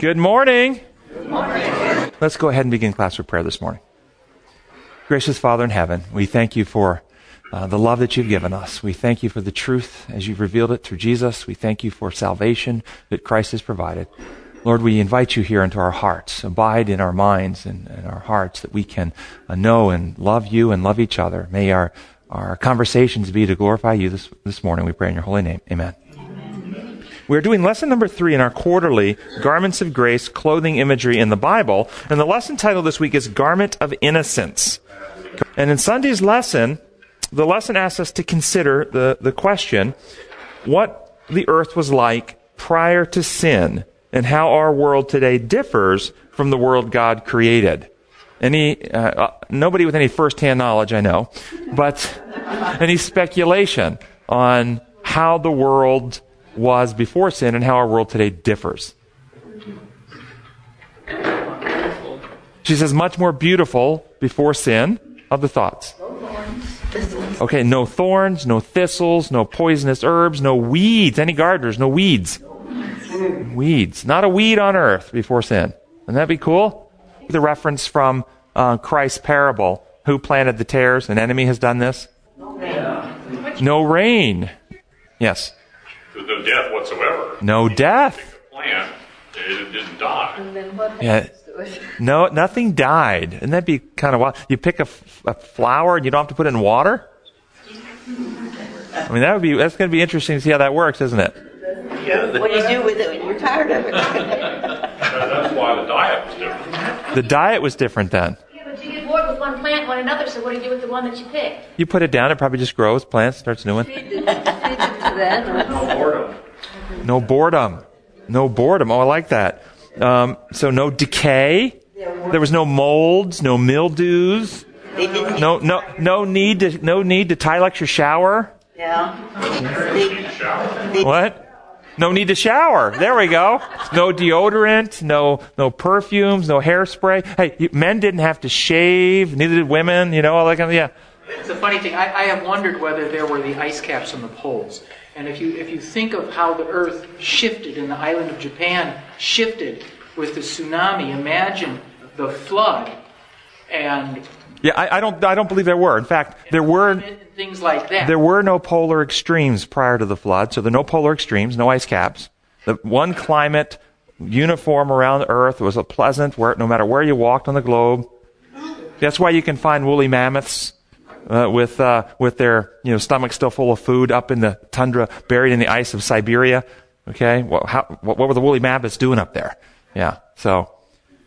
Good morning. Good morning. Let's go ahead and begin class with prayer this morning. Gracious Father in heaven, we thank you for the love that you've given us. We thank you for the truth as you've revealed it through Jesus. We thank you for salvation that Christ has provided. Lord, we invite you here into our hearts. Abide in our minds and our hearts that we can know and love you and love each other. May our conversations be to glorify you this morning. We pray in your holy name. Amen. We're doing lesson number 3 in our quarterly Garments of Grace, Clothing Imagery in the Bible. And the lesson title this week is Garment of Innocence. And in Sunday's lesson, the lesson asks us to consider the question, what the earth was like prior to sin and how our world today differs from the world God created. Nobody with any first-hand knowledge, I know, but any speculation on how the world was before sin and how our world today differs. She says, much more beautiful before sin of the thoughts. Okay, no thorns, no thistles, no poisonous herbs, no weeds. Any gardeners, no weeds. Weeds. Not a weed on earth before sin. Wouldn't that be cool? The reference from Christ's parable. Who planted the tares? An enemy has done this. No rain. Yes. No death whatsoever. No death. The plant, it didn't die. And then what happens to it? No, nothing died. Wouldn't that be kind of wild? You pick a flower and you don't have to put it in water? I mean, that's going to be interesting to see how that works, isn't it? What do you do with it when you're tired of it? That's why the diet was different. The diet was different then. Yeah, but you get bored with one plant, one another, so what do you do with the one that you picked? You put it down, it probably just grows, plants, starts a new one. No boredom. No boredom. No boredom. Oh, I like that. So no decay. There was no molds, no mildews. No need to Tilex your shower. Yeah. What? No need to shower. There we go. No deodorant. No perfumes. No hairspray. Hey, men didn't have to shave. Neither did women. You know, all that kind of yeah. It's a funny thing. I have wondered whether there were the ice caps on the poles. And if you think of how the earth shifted and the island of Japan shifted with the tsunami, imagine the flood. And yeah, I don't believe there were. In fact, there were things like that. There were no polar extremes prior to the flood, so there are no polar extremes, no ice caps. The one climate uniform around the earth was a pleasant where no matter where you walked on the globe. That's why you can find woolly mammoths. With their stomach still full of food up in the tundra, buried in the ice of Siberia. Okay, well, what were the woolly mammoths doing up there? Yeah, so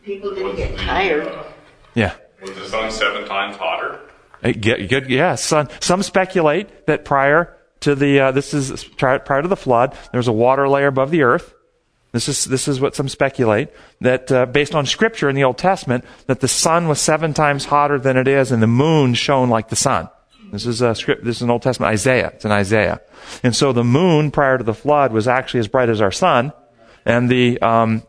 people didn't get tired. Yeah, was the sun 7 times hotter? Good, yeah. Sun. Some speculate that prior to the prior to the flood, there was a water layer above the earth. This is what some speculate, that based on Scripture in the Old Testament, that the sun was 7 times hotter than it is, and the moon shone like the sun. This is an Old Testament Isaiah. It's in Isaiah, and so the moon prior to the flood was actually as bright as our sun, and the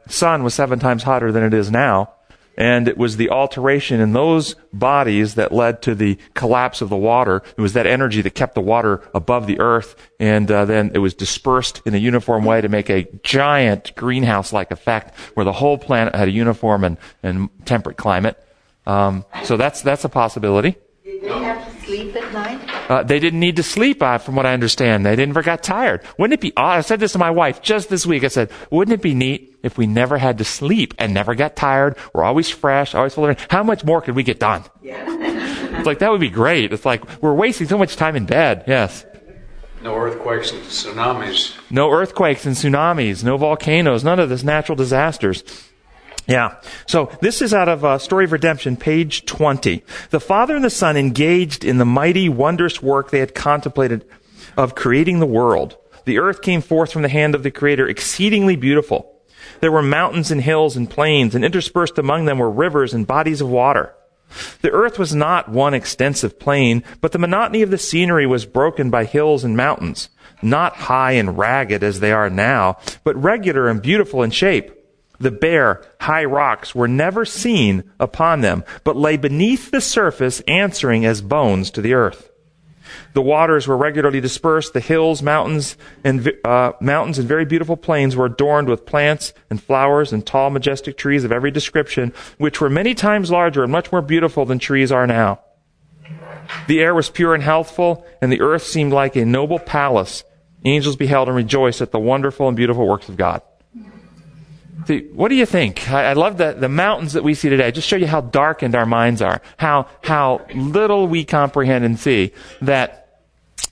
sun was 7 times hotter than it is now, and it was the alteration in those bodies that led to the collapse of the water. It was that energy that kept the water above the earth, and then it was dispersed in a uniform way to make a giant greenhouse-like effect where the whole planet had a uniform and temperate climate. So that's a possibility. Did they have to sleep at night? They didn't need to sleep, from what I understand. They never got tired. Wouldn't it be odd? I said this to my wife just this week. I said, wouldn't it be neat if we never had to sleep and never got tired? We're always fresh, always full of energy. How much more could we get done? Yeah. It's like, that would be great. It's like, we're wasting so much time in bed. Yes. No earthquakes and tsunamis. No earthquakes and tsunamis. No volcanoes. None of this natural disasters. Yeah. So this is out of Story of Redemption, page 20. The Father and the Son engaged in the mighty, wondrous work they had contemplated of creating the world. The earth came forth from the hand of the Creator, exceedingly beautiful. There were mountains and hills and plains, and interspersed among them were rivers and bodies of water. The earth was not one extensive plain, but the monotony of the scenery was broken by hills and mountains, not high and ragged as they are now, but regular and beautiful in shape. The bare, high rocks were never seen upon them, but lay beneath the surface, answering as bones to the earth. The waters were regularly dispersed. The hills, mountains and very beautiful plains were adorned with plants and flowers and tall, majestic trees of every description, which were many times larger and much more beautiful than trees are now. The air was pure and healthful, and the earth seemed like a noble palace. Angels beheld and rejoiced at the wonderful and beautiful works of God. See, what do you think? I love the mountains that we see today. Just show you how darkened our minds are, how little we comprehend and see that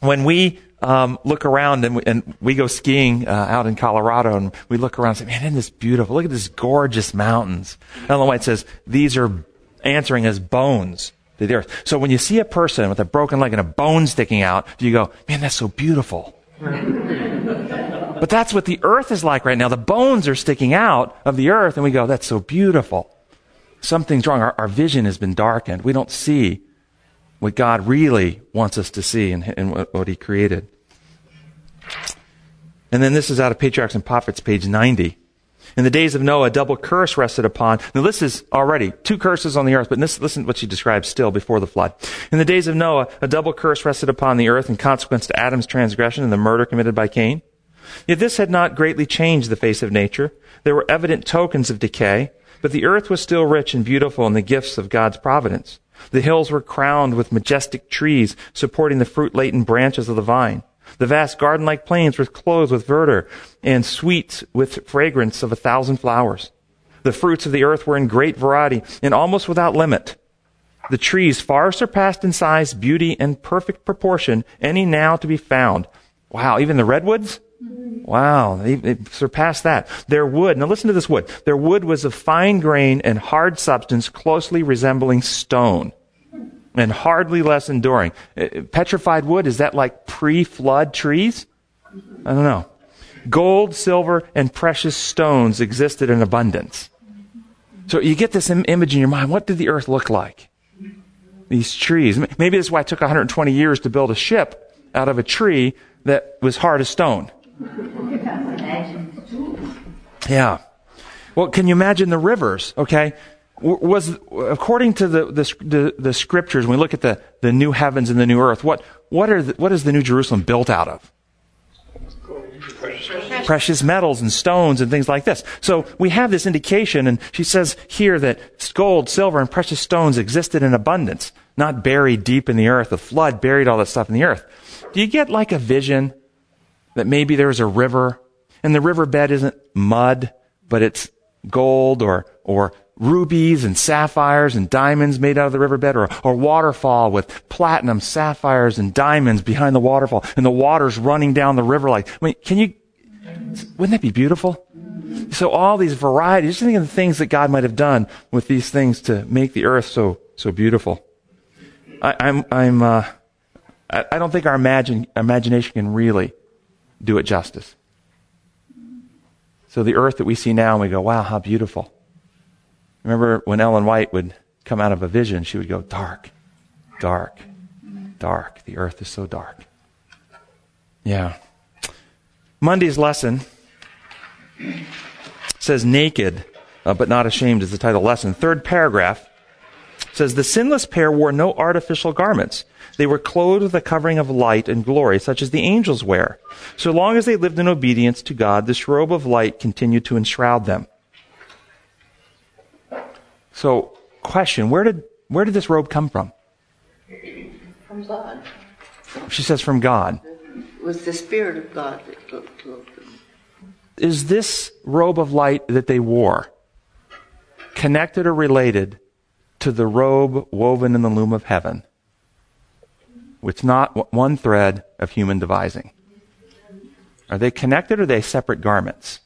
when we look around and we go skiing out in Colorado, and we look around and say, man, isn't this beautiful? Look at these gorgeous mountains. Ellen White says, these are answering as bones to the earth. So when you see a person with a broken leg and a bone sticking out, you go, man, that's so beautiful. But that's what the earth is like right now. The bones are sticking out of the earth, and we go, that's so beautiful. Something's wrong. Our vision has been darkened. We don't see what God really wants us to see and what he created. And then this is out of Patriarchs and Prophets, page 90. In the days of Noah, a double curse rested upon. Now this is already two curses on the earth, but this, listen to what she describes still before the flood. In the days of Noah, a double curse rested upon the earth in consequence to Adam's transgression and the murder committed by Cain. Yet this had not greatly changed the face of nature. There were evident tokens of decay, but the earth was still rich and beautiful in the gifts of God's providence. The hills were crowned with majestic trees, supporting the fruit-laden branches of the vine. The vast garden-like plains were clothed with verdure and sweet with fragrance of 1,000 flowers. The fruits of the earth were in great variety and almost without limit. The trees far surpassed in size, beauty, and perfect proportion any now to be found. Wow, even the redwoods? Wow, they surpassed that. Their wood, now listen to this wood. Their wood was of fine grain and hard substance closely resembling stone and hardly less enduring. Petrified wood, is that like pre-flood trees? I don't know. Gold, silver, and precious stones existed in abundance. So you get this image in your mind. What did the earth look like? These trees. Maybe that's why it took 120 years to build a ship out of a tree that was hard as stone. Yeah. Well, can you imagine the rivers? Okay. Was, according to the scriptures, when we look at the new heavens and the new earth, what is the new Jerusalem built out of? Precious metals and stones and things like this. So we have this indication, and she says here that gold, silver, and precious stones existed in abundance, not buried deep in the earth. The flood buried all that stuff in the earth. Do you get like a vision that maybe there's a river, and the riverbed isn't mud, but it's gold or rubies and sapphires and diamonds made out of the riverbed, or waterfall with platinum, sapphires, and diamonds behind the waterfall, and the water's running down the river like, I mean, wouldn't that be beautiful? So all these varieties, just think of the things that God might have done with these things to make the earth so beautiful. I don't think our imagination can really do it justice. So the earth that we see now, and we go, wow, how beautiful. Remember when Ellen White would come out of a vision, she would go, dark, dark, dark. The earth is so dark. Yeah. Monday's lesson says naked, but not ashamed is the title lesson. Third paragraph says, the sinless pair wore no artificial garments. They were clothed with a covering of light and glory, such as the angels wear. So long as they lived in obedience to God, this robe of light continued to enshroud them. So, question, where did this robe come from? From God. She says from God. It was the Spirit of God that clothed them. Is this robe of light that they wore connected or related to the robe woven in the loom of heaven? It's not one thread of human devising. Are they connected or are they separate garments?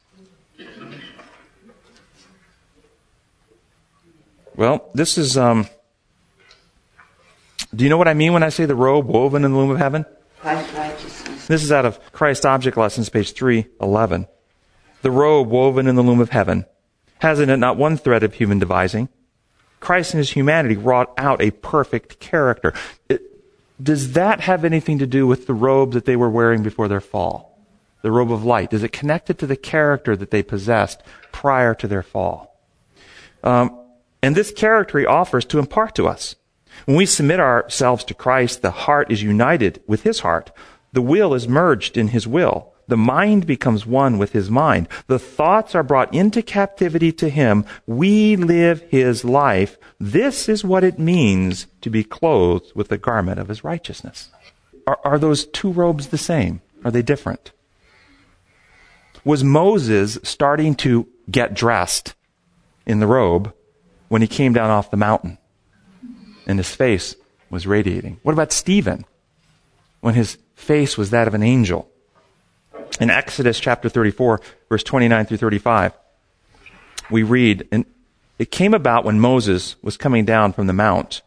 Well, this is... do you know what I mean when I say the robe woven in the loom of heaven? Righteousness. This is out of Christ's Object Lessons, page 311. The robe woven in the loom of heaven has in it not one thread of human devising. Christ in his humanity wrought out a perfect character. Does that have anything to do with the robe that they were wearing before their fall? The robe of light. Is it connected to the character that they possessed prior to their fall? And this character he offers to impart to us. When we submit ourselves to Christ, the heart is united with his heart. The will is merged in his will. The mind becomes one with his mind. The thoughts are brought into captivity to him. We live his life. This is what it means to be clothed with the garment of his righteousness. Are those two robes the same? Are they different? Was Moses starting to get dressed in the robe when he came down off the mountain and his face was radiating? What about Stephen when his face was that of an angel? In Exodus chapter 34, verse 29 through 35, we read, and it came about when Moses was coming down from the Mount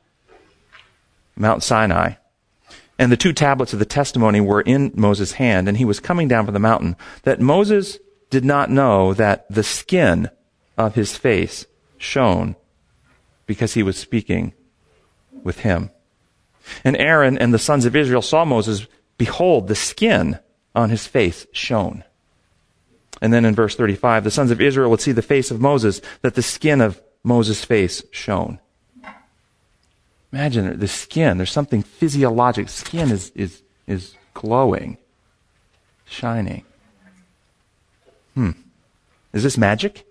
Sinai, and the two tablets of the testimony were in Moses' hand, and he was coming down from the mountain, that Moses did not know that the skin of his face shone because he was speaking with him. And Aaron and the sons of Israel saw Moses, behold, the skin on his face shone. And then in verse 35, the sons of Israel would see the face of Moses, that the skin of Moses' face shone. Imagine the skin. There's something physiologic. Skin is glowing, shining. Is this magic?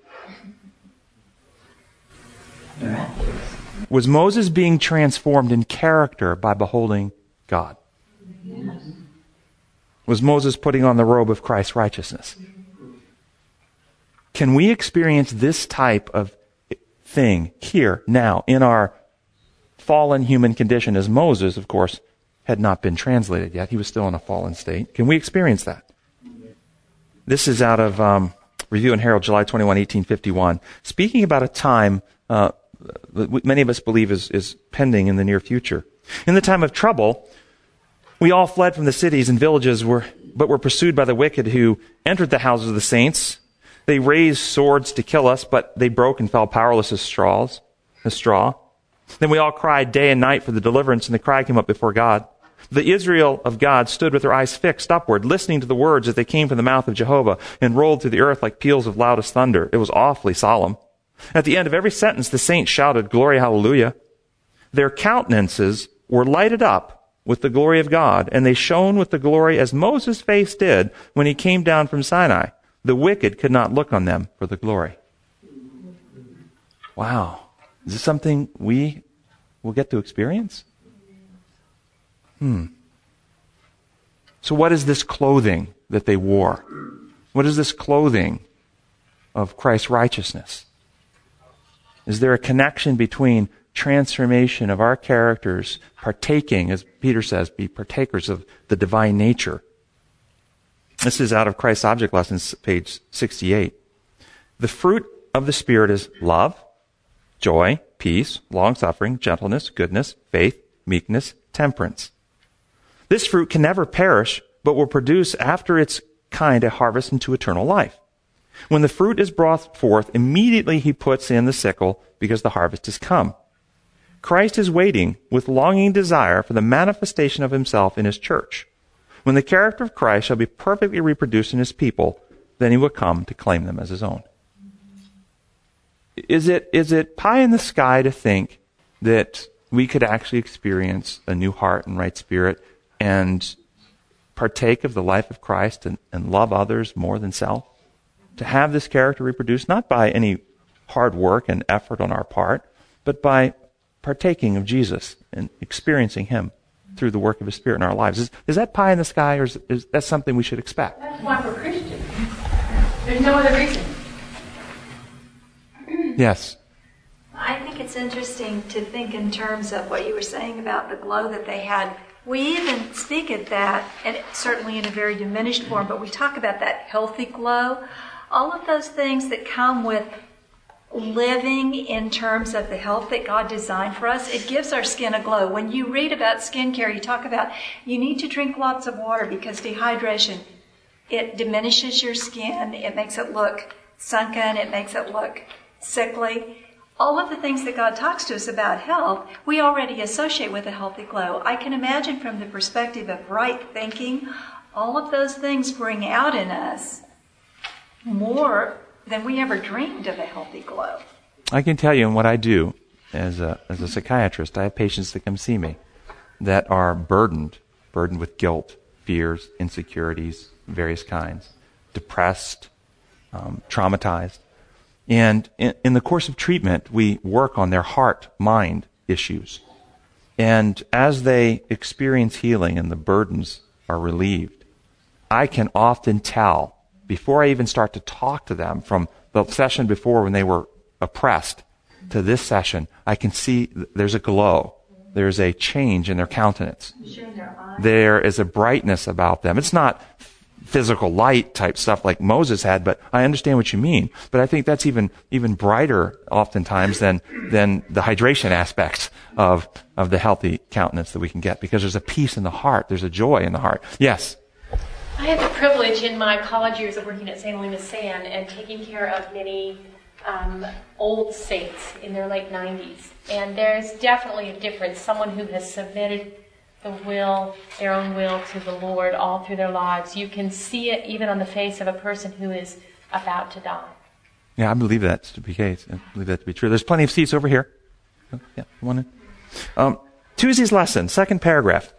Was Moses being transformed in character by beholding God? Yes. Was Moses putting on the robe of Christ's righteousness? Can we experience this type of thing here, now, in our fallen human condition, as Moses, of course, had not been translated yet? He was still in a fallen state. Can we experience that? This is out of Review and Herald, July 21, 1851, speaking about a time that many of us believe is pending in the near future. In the time of trouble, we all fled from the cities and villages, but were pursued by the wicked, who entered the houses of the saints. They raised swords to kill us, but they broke and fell powerless as straw. Then we all cried day and night for the deliverance, and the cry came up before God. The Israel of God stood with their eyes fixed upward, listening to the words as they came from the mouth of Jehovah and rolled through the earth like peals of loudest thunder. It was awfully solemn. At the end of every sentence, the saints shouted, "Glory, hallelujah." Their countenances were lighted up with the glory of God, and they shone with the glory as Moses' face did when he came down from Sinai. The wicked could not look on them for the glory. Wow. Is this something we will get to experience? So what is this clothing that they wore? What is this clothing of Christ's righteousness? Is there a connection between transformation of our characters, partaking, as Peter says, be partakers of the divine nature? This is out of Christ's Object Lessons, page 68. The fruit of the Spirit is love, joy, peace, long-suffering, gentleness, goodness, faith, meekness, temperance. This fruit can never perish, but will produce after its kind a harvest into eternal life. When the fruit is brought forth, immediately he puts in the sickle, because the harvest is come. Christ is waiting with longing desire for the manifestation of himself in his church. When the character of Christ shall be perfectly reproduced in his people, then he will come to claim them as his own. Is it pie in the sky to think that we could actually experience a new heart and right spirit and partake of the life of Christ and love others more than self? To have this character reproduced, not by any hard work and effort on our part, but by partaking of Jesus and experiencing him through the work of his Spirit in our lives. Is that pie in the sky, or is that something we should expect? That's why we're Christians. There's no other reason. Yes. I think it's interesting to think in terms of what you were saying about the glow that they had. We even speak of that, and certainly in a very diminished form, but we talk about that healthy glow. All of those things that come with living in terms of the health that God designed for us, it gives our skin a glow. When you read about skincare, you talk about you need to drink lots of water because dehydration, it diminishes your skin, it makes it look sunken, it makes it look sickly. All of the things that God talks to us about health, we already associate with a healthy glow. I can imagine from the perspective of right thinking, all of those things bring out in us more than we ever dreamed of a healthy glow. I can tell you, and what I do as a psychiatrist, I have patients that come see me that are burdened with guilt, fears, insecurities, various kinds, depressed, traumatized. And in the course of treatment, we work on their heart-mind issues. And as they experience healing and the burdens are relieved, I can often tell, before I even start to talk to them, from the session before when they were oppressed to this session, I can see there's a glow. There's a change in their countenance. There is a brightness about them. It's not physical light type stuff like Moses had, but I understand what you mean. But I think that's even brighter oftentimes than the hydration aspects of the healthy countenance that we can get, because there's a peace in the heart. There's a joy in the heart. Yes? I had the privilege in my college years of working at St. Helena San and taking care of many old saints in their late 90s. And there's definitely a difference. Someone who has submitted their own will to the Lord all through their lives. You can see it even on the face of a person who is about to die. Yeah, I believe that to be the case. I believe that to be true. There's plenty of seats over here. Yeah, one. Tuesday's lesson, second paragraph.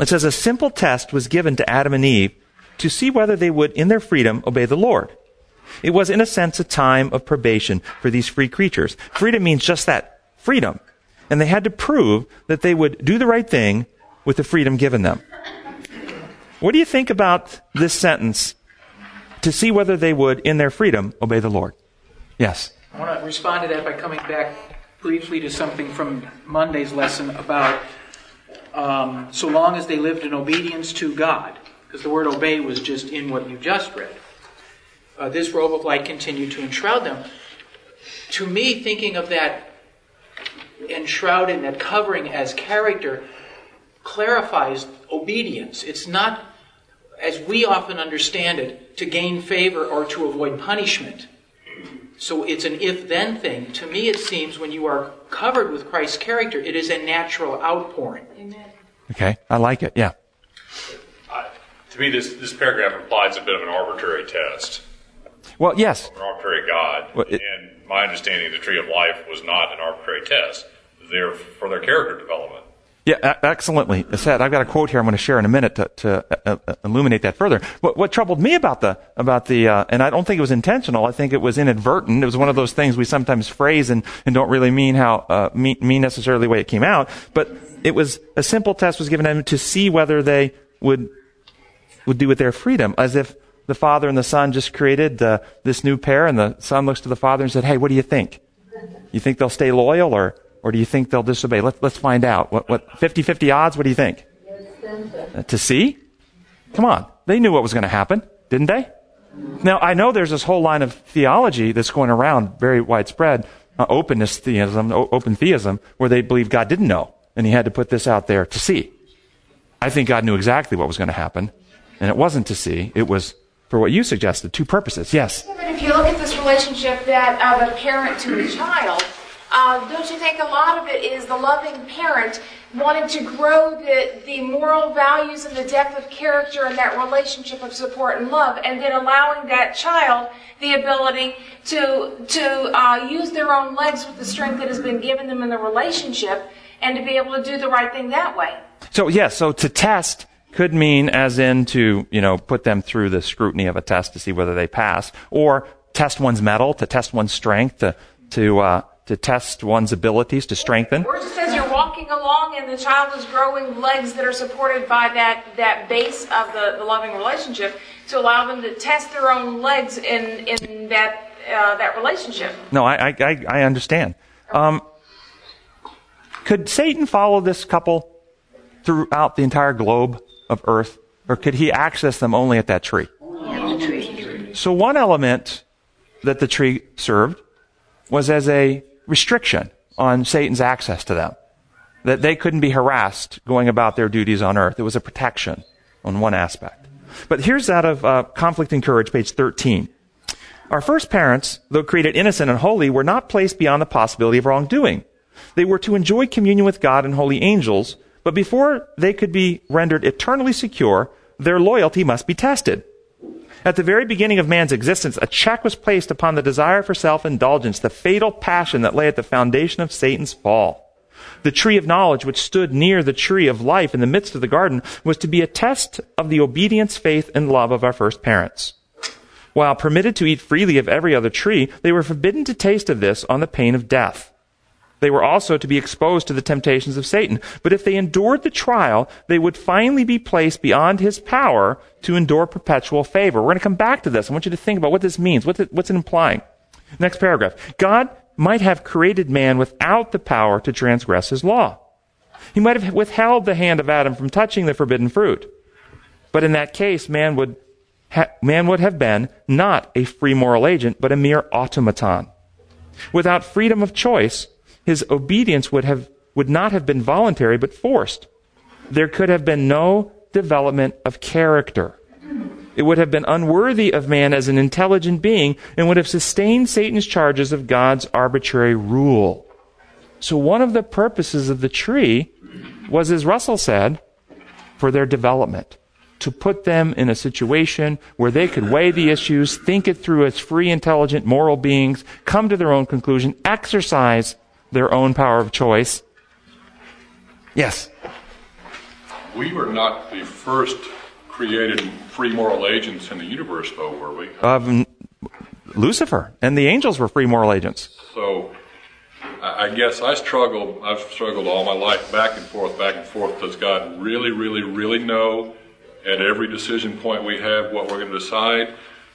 It says, a simple test was given to Adam and Eve to see whether they would, in their freedom, obey the Lord. It was, in a sense, a time of probation for these free creatures. Freedom means just that, freedom. And they had to prove that they would do the right thing with the freedom given them. What do you think about this sentence, to see whether they would, in their freedom, obey the Lord? Yes? I want to respond to that by coming back briefly to something from Monday's lesson about so long as they lived in obedience to God, because the word obey was just in what you just read, this robe of light continued to enshroud them. To me, thinking of that enshrouding, that covering as character, clarifies obedience. It's not, as we often understand it, to gain favor or to avoid punishment. So it's an if-then thing. To me, it seems when you are covered with Christ's character, it is a natural outpouring. Amen. Okay, I like it, yeah. To me, this paragraph implies a bit of an arbitrary test. Well, yes. An arbitrary God. Well, and my understanding of the Tree of Life was not an arbitrary test. They're for their character development. Yeah, excellently said. I've got a quote here I'm going to share in a minute to illuminate that further. What troubled me about the and I don't think it was intentional. I think it was inadvertent. It was one of those things we sometimes phrase and don't really mean mean necessarily the way it came out. But it was a simple test was given to them to see whether they would do with their freedom, as if the Father and the Son just created this new pair, and the Son looks to the Father and said, "Hey, what do you think? You think they'll stay loyal or do you think they'll disobey? Let's find out. What 50-50 odds? What do you think? To see? Come on. They knew what was going to happen, didn't they? Now, I know there's this whole line of theology that's going around, very widespread, open theism, where they believe God didn't know, and he had to put this out there to see. I think God knew exactly what was going to happen, and it wasn't to see. It was, for what you suggested, two purposes. Yes? Yeah, but if you look at this relationship that of a parent to a child, don't you think a lot of it is the loving parent wanting to grow the moral values and the depth of character and that relationship of support and love, and then allowing that child the ability to use their own legs with the strength that has been given them in the relationship and to be able to do the right thing that way? So, yes, so to test could mean as in to, put them through the scrutiny of a test to see whether they pass, or test one's mettle, to test one's strength, to test one's abilities, to strengthen. Or just as you're walking along and the child is growing legs that are supported by that base of the loving relationship, to allow them to test their own legs in that relationship. No, I understand. Could Satan follow this couple throughout the entire globe of earth, or could he access them only at that tree? So one element that the tree served was as a restriction on Satan's access to them, that they couldn't be harassed going about their duties on earth. It was a protection on one aspect. But here's out of Conflict and Courage, page 13. Our first parents, though created innocent and holy, were not placed beyond the possibility of wrongdoing. They were to enjoy communion with God and holy angels, but before they could be rendered eternally secure, their loyalty must be tested. At the very beginning of man's existence, a check was placed upon the desire for self-indulgence, the fatal passion that lay at the foundation of Satan's fall. The tree of knowledge, which stood near the tree of life in the midst of the garden, was to be a test of the obedience, faith, and love of our first parents. While permitted to eat freely of every other tree, they were forbidden to taste of this on the pain of death. They were also to be exposed to the temptations of Satan. But if they endured the trial, they would finally be placed beyond his power to endure perpetual favor. We're going to come back to this. I want you to think about what this means. What's it implying? Next paragraph. God might have created man without the power to transgress his law. He might have withheld the hand of Adam from touching the forbidden fruit. But in that case, man would have been not a free moral agent, but a mere automaton. Without freedom of choice, his obedience would not have been voluntary, but forced. There could have been no development of character. It would have been unworthy of man as an intelligent being and would have sustained Satan's charges of God's arbitrary rule. So one of the purposes of the tree was, as Russell said, for their development, to put them in a situation where they could weigh the issues, think it through as free, intelligent, moral beings, come to their own conclusion, exercise their own power of choice. Yes? We were not the first created free moral agents in the universe, though, were we? Lucifer and the angels were free moral agents. So I guess I've struggled all my life back and forth. Does God really, really, really know at every decision point we have what we're going to decide?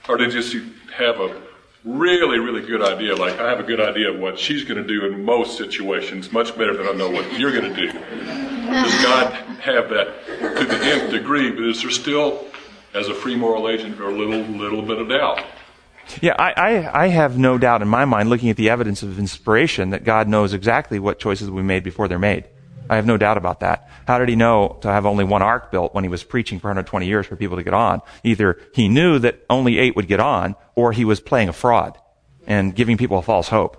Or does he just have a really, really good idea? Like, I have a good idea of what she's going to do in most situations, much better than I know what you're going to do. Does God have that to the nth degree? But is there still, as a free moral agent, a little bit of doubt? Yeah, I have no doubt in my mind, looking at the evidence of inspiration, that God knows exactly what choices we made before they're made. I have no doubt about that. How did he know to have only one ark built when he was preaching for 120 years for people to get on? Either he knew that only 8 would get on, or he was playing a fraud and giving people a false hope.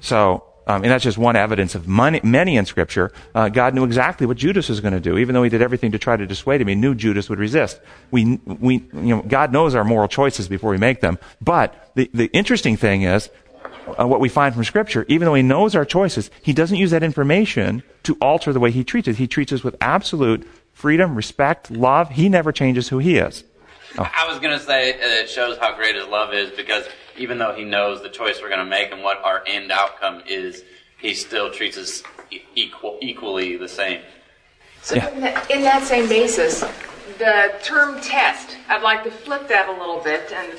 So, and that's just one evidence of many in Scripture. God knew exactly what Judas was going to do, even though he did everything to try to dissuade him. He knew Judas would resist. God knows our moral choices before we make them. But the interesting thing is, what we find from Scripture, even though he knows our choices, he doesn't use that information to alter the way he treats us. He treats us with absolute freedom, respect, love. He never changes who he is. Oh. I was going to say it shows how great his love is, because even though he knows the choice we're going to make and what our end outcome is, he still treats us equally the same. So yeah. In that same basis, the term test, I'd like to flip that a little bit and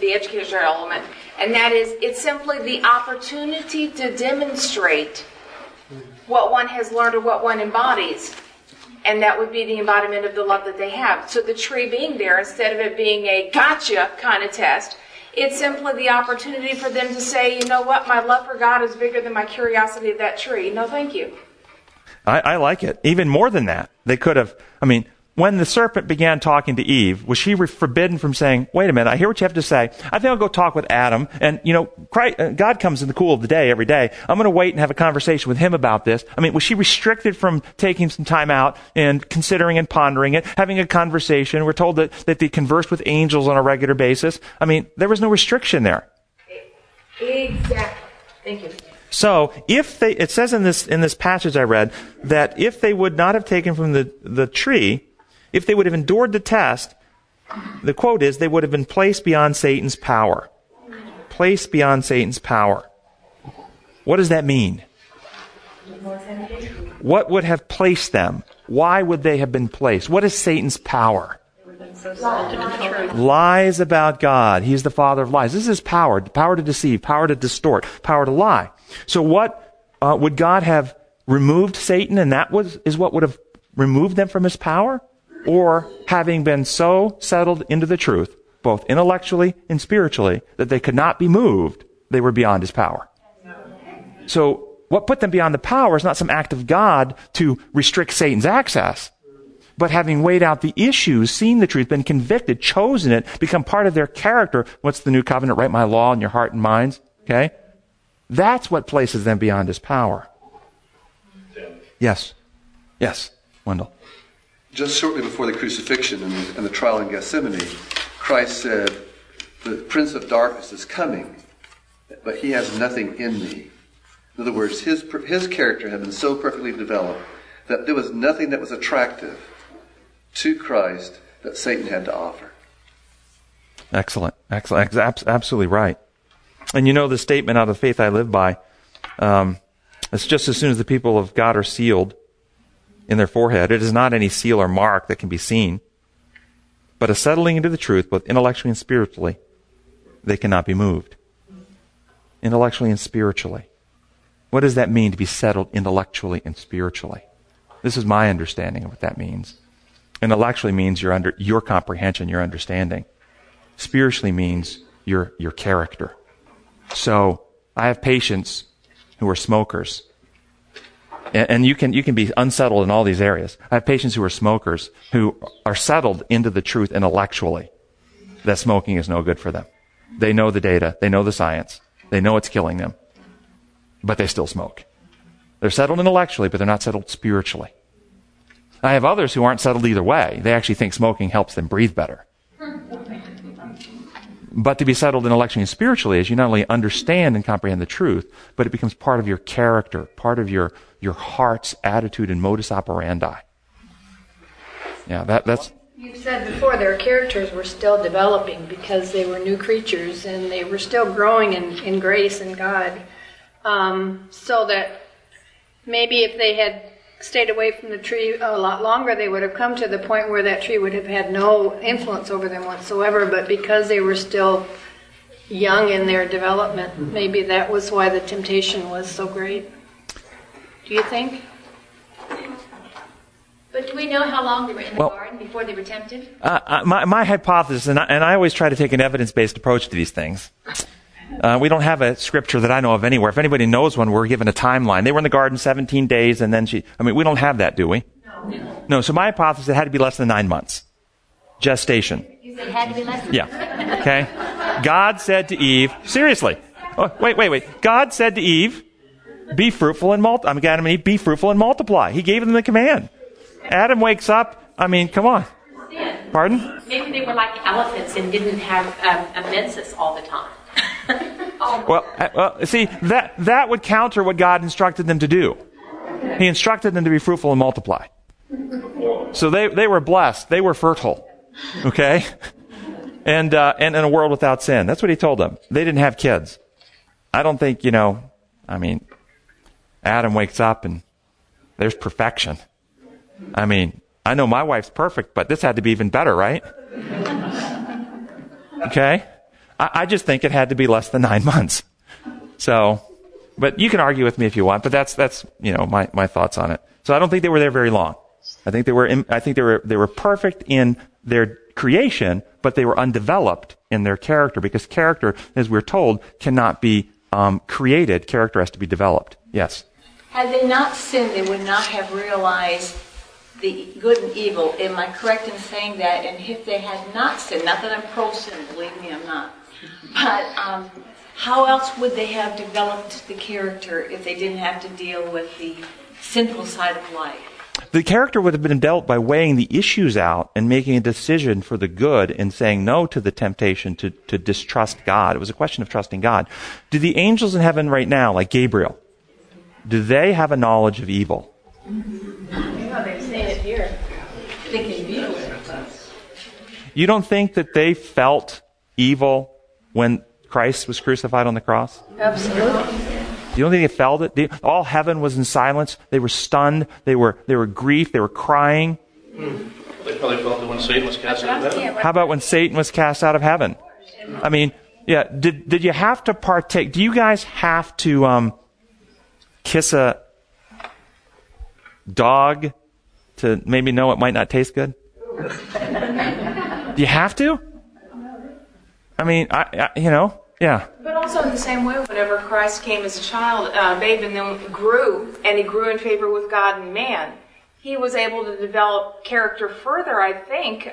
the educational element, and that is, it's simply the opportunity to demonstrate what one has learned or what one embodies, and that would be the embodiment of the love that they have. So the tree being there, instead of it being a gotcha kind of test, it's simply the opportunity for them to say, you know what, my love for God is bigger than my curiosity of that tree. No, thank you. I like it. Even more than that. They could have, when the serpent began talking to Eve, was she forbidden from saying, wait a minute, I hear what you have to say. I think I'll go talk with Adam. And, God comes in the cool of the day every day. I'm going to wait and have a conversation with him about this. Was she restricted from taking some time out and considering and pondering it, having a conversation? We're told that they conversed with angels on a regular basis. There was no restriction there. Exactly. Thank you. So, it says in this passage I read that if they would not have taken from the tree, if they would have endured the test, the quote is, they would have been placed beyond Satan's power. Placed beyond Satan's power. What does that mean? What would have placed them? Why would they have been placed? What is Satan's power? Lies about God. He's the father of lies. This is his power. Power to deceive, power to distort, power to lie. So what would God have removed Satan, and that is what would have removed them from his power? Or having been so settled into the truth, both intellectually and spiritually, that they could not be moved, they were beyond his power. So what put them beyond the power is not some act of God to restrict Satan's access, but having weighed out the issues, seen the truth, been convicted, chosen it, become part of their character. What's the new covenant? Write my law in your heart and minds. Okay? That's what places them beyond his power. Yes. Yes, Wendell. Just shortly before the crucifixion and the trial in Gethsemane, Christ said, the prince of darkness is coming, but he has nothing in me. In other words, his character had been so perfectly developed that there was nothing that was attractive to Christ that Satan had to offer. Excellent. Excellent. Absolutely right. And you know the statement, out of faith I live by, it's just as soon as the people of God are sealed in their forehead, it is not any seal or mark that can be seen, but a settling into the truth, both intellectually and spiritually, they cannot be moved. Intellectually and spiritually. What does that mean to be settled intellectually and spiritually? This is my understanding of what that means. Intellectually means your comprehension, your understanding. Spiritually means your character. So I have patients who are smokers, and you can be unsettled in all these areas. I have patients who are smokers who are settled into the truth intellectually that smoking is no good for them. They know the data, they know the science, they know it's killing them, but they still smoke. They're settled intellectually, but they're not settled spiritually. I have others who aren't settled either way. They actually think smoking helps them breathe better. But to be settled intellectually and spiritually is you not only understand and comprehend the truth, but it becomes part of your character, part of your heart's attitude and modus operandi. Yeah, that's... You said before their characters were still developing because they were new creatures and they were still growing in grace and God. So that maybe if they had stayed away from the tree a lot longer, they would have come to the point where that tree would have had no influence over them whatsoever, but because they were still young in their development, maybe that was why the temptation was so great. Do you think? But do we know how long they were in the garden before they were tempted? My hypothesis, and I always try to take an evidence-based approach to these things. We don't have a scripture that I know of anywhere. If anybody knows one, we're given a timeline. They were in the garden 17 days, and then we don't have that, do we? No, so my hypothesis, it had to be less than 9 months. Gestation. You said it had to be less than Yeah. Okay. God said to Eve, seriously. Oh, wait. God said to Eve, be fruitful and multiply. Adam and Eve, be fruitful and multiply. He gave them the command. Adam wakes up. Come on. Pardon? Maybe they were like elephants and didn't have a menses all the time. Well, see, that would counter what God instructed them to do. He instructed them to be fruitful and multiply. So they were blessed. They were fertile. Okay? And in a world without sin. That's what he told them. They didn't have kids. I don't think, Adam wakes up and there's perfection. I know my wife's perfect, but this had to be even better, right? Okay? I just think it had to be less than 9 months. So, but you can argue with me if you want, but that's my thoughts on it. So I don't think they were there very long. I think they were perfect in their creation, but they were undeveloped in their character, because character, as we're told, cannot be created. Character has to be developed. Yes. Had they not sinned, they would not have realized the good and evil. Am I correct in saying that? And if they had not sinned, not that I'm pro-sin, believe me, I'm not. But how else would they have developed the character if they didn't have to deal with the sinful side of life? The character would have been developed by weighing the issues out and making a decision for the good and saying no to the temptation to distrust God. It was a question of trusting God. Do the angels in heaven right now, like Gabriel, do they have a knowledge of evil? They've seen it here. They can view it. You don't think that they felt evil when Christ was crucified on the cross? Absolutely. You don't think they felt it? All heaven was in silence. They were stunned. They were grief. They were crying. They probably felt it when Satan was cast out of heaven. How about when Satan was cast out of heaven? Yeah. Did you have to partake? Do you guys have to kiss a dog to maybe know it might not taste good? Do you have to? I. But also in the same way, whenever Christ came as a child, babe, and then grew, and he grew in favor with God and man, he was able to develop character further, I think,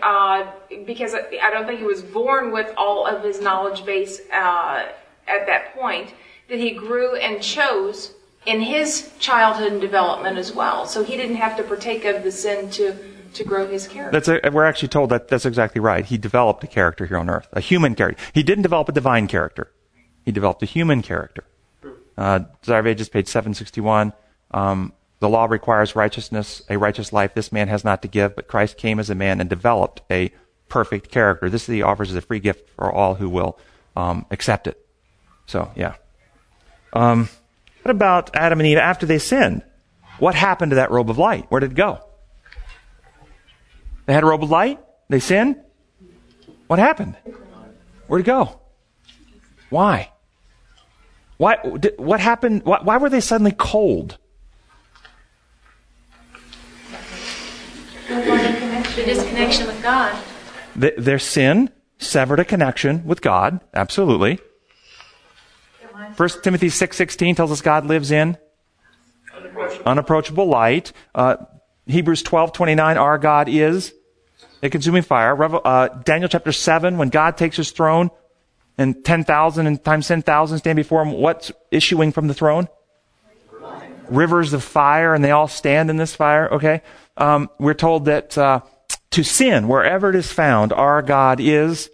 because I don't think he was born with all of his knowledge base at that point, that he grew and chose in his childhood and development as well. So he didn't have to partake of the sin to to grow his character. We're actually told that that's exactly right. He developed a character here on earth, a human character. He didn't develop a divine character. He developed a human character. Desire of Ages, page 761. The law requires righteousness, a righteous life this man has not to give, but Christ came as a man and developed a perfect character. This he offers as a free gift for all who will accept it. So, yeah. What about Adam and Eve after they sinned? What happened to that robe of light? Where did it go? They had a robe of light? They sinned? What happened? Where did it go? Why? What happened? Why were they suddenly cold? The disconnection with God. Their sin severed a connection with God. Absolutely. 1 Timothy 6:16 tells us God lives in unapproachable light. Hebrews 12:29, our God is a consuming fire. Daniel chapter 7, when God takes his throne and 10,000 and times 10,000 stand before him, what's issuing from the throne? Rivers of fire, and they all stand in this fire. Okay, we're told that to sin, wherever it is found, our God is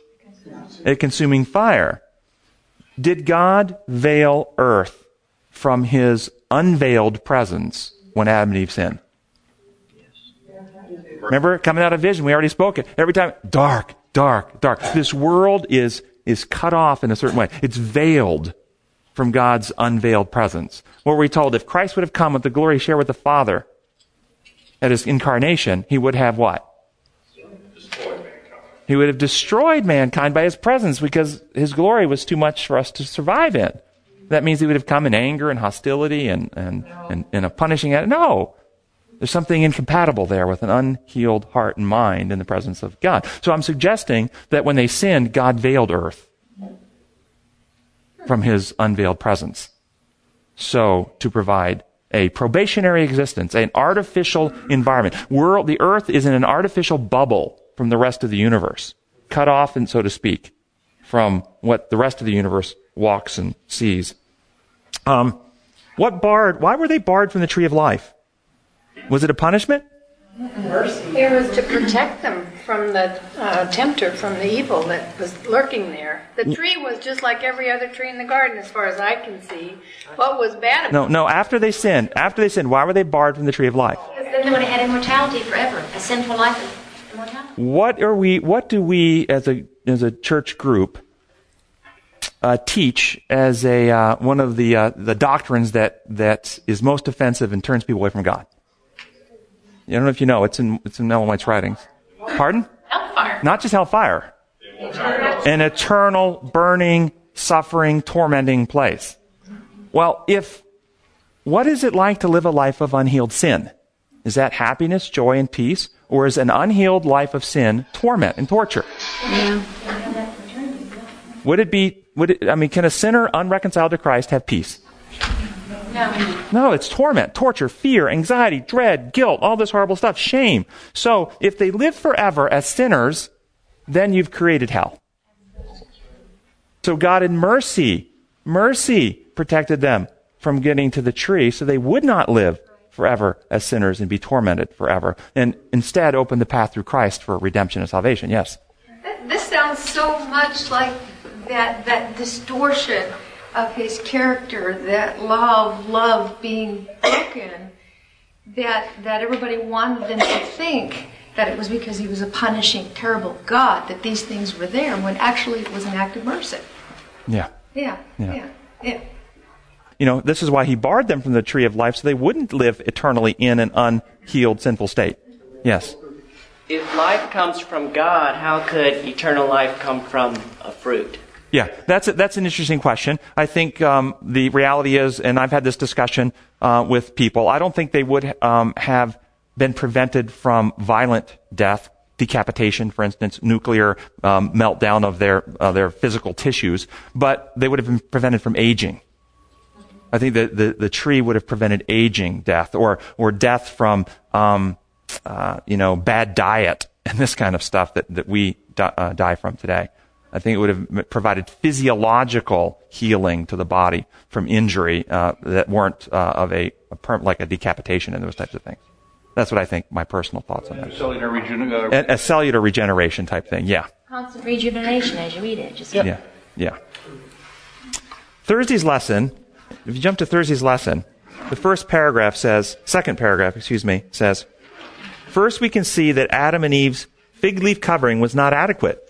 a consuming fire. Did God veil earth from his unveiled presence when Adam and Eve sinned? Remember, coming out of vision, we already spoke it. Every time, dark, dark, dark. This world is cut off in a certain way. It's veiled from God's unveiled presence. What were we told? If Christ would have come with the glory shared with the Father at his incarnation, he would have what? He would have destroyed mankind by his presence, because his glory was too much for us to survive in. That means he would have come in anger and hostility and in a punishing attitude. No. There's something incompatible there with an unhealed heart and mind in the presence of God. So I'm suggesting that when they sinned, God veiled earth from his unveiled presence. So, to provide a probationary existence, an artificial environment. The earth is in an artificial bubble from the rest of the universe, cut off, and so to speak, from what the rest of the universe walks and sees. Why were they barred from the tree of life? Was it a punishment? It was to protect them from the tempter, from the evil that was lurking there. The tree was just like every other tree in the garden, as far as I can see. What was bad about it? No, after they sinned, why were they barred from the tree of life? Because then they would have had immortality forever, a sinful life of immortality. What do we, as a church group, teach as one of the doctrines that is most offensive and turns people away from God? I don't know if you know, it's in Ellen White's writings. Pardon? Hellfire. Not just hellfire. An eternal, burning, suffering, tormenting place. Well, what is it like to live a life of unhealed sin? Is that happiness, joy, and peace? Or is an unhealed life of sin torment and torture? Yeah. Can a sinner unreconciled to Christ have peace? No, it's torment, torture, fear, anxiety, dread, guilt, all this horrible stuff, shame. So if they live forever as sinners, then you've created hell. So God in mercy protected them from getting to the tree, so they would not live forever as sinners and be tormented forever, and instead opened the path through Christ for redemption and salvation. Yes? This sounds so much like that distortion of his character, that law of love being broken, that everybody wanted them to think that it was because he was a punishing, terrible God that these things were there, when actually it was an act of mercy. Yeah. This is why he barred them from the tree of life, so they wouldn't live eternally in an unhealed, sinful state. Yes? If life comes from God, how could eternal life come from a fruit? Yeah, that's an interesting question. I think the reality is, and I've had this discussion with people, I don't think they would have been prevented from violent death, decapitation, for instance, nuclear meltdown of their physical tissues, but they would have been prevented from aging. I think the tree would have prevented aging death, or death from bad diet and this kind of stuff that we die from today. I think it would have provided physiological healing to the body from injury that weren't of a decapitation and those types of things. That's what I think, my personal thoughts on that. A cellular regeneration type thing, yeah. Constant rejuvenation as you eat it. Just yeah. Thursday's lesson, if you jump to Thursday's lesson, the second paragraph says, first we can see that Adam and Eve's fig leaf covering was not adequate.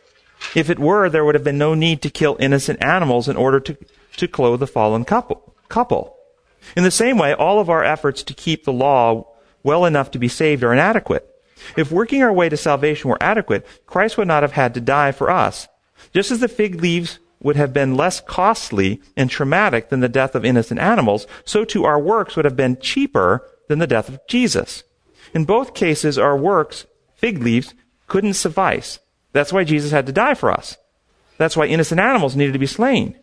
If it were, there would have been no need to kill innocent animals in order to clothe the fallen couple. In the same way, all of our efforts to keep the law well enough to be saved are inadequate. If working our way to salvation were adequate, Christ would not have had to die for us. Just as the fig leaves would have been less costly and traumatic than the death of innocent animals, so too our works would have been cheaper than the death of Jesus. In both cases, our works, fig leaves, couldn't suffice. That's why Jesus had to die for us. That's why innocent animals needed to be slain.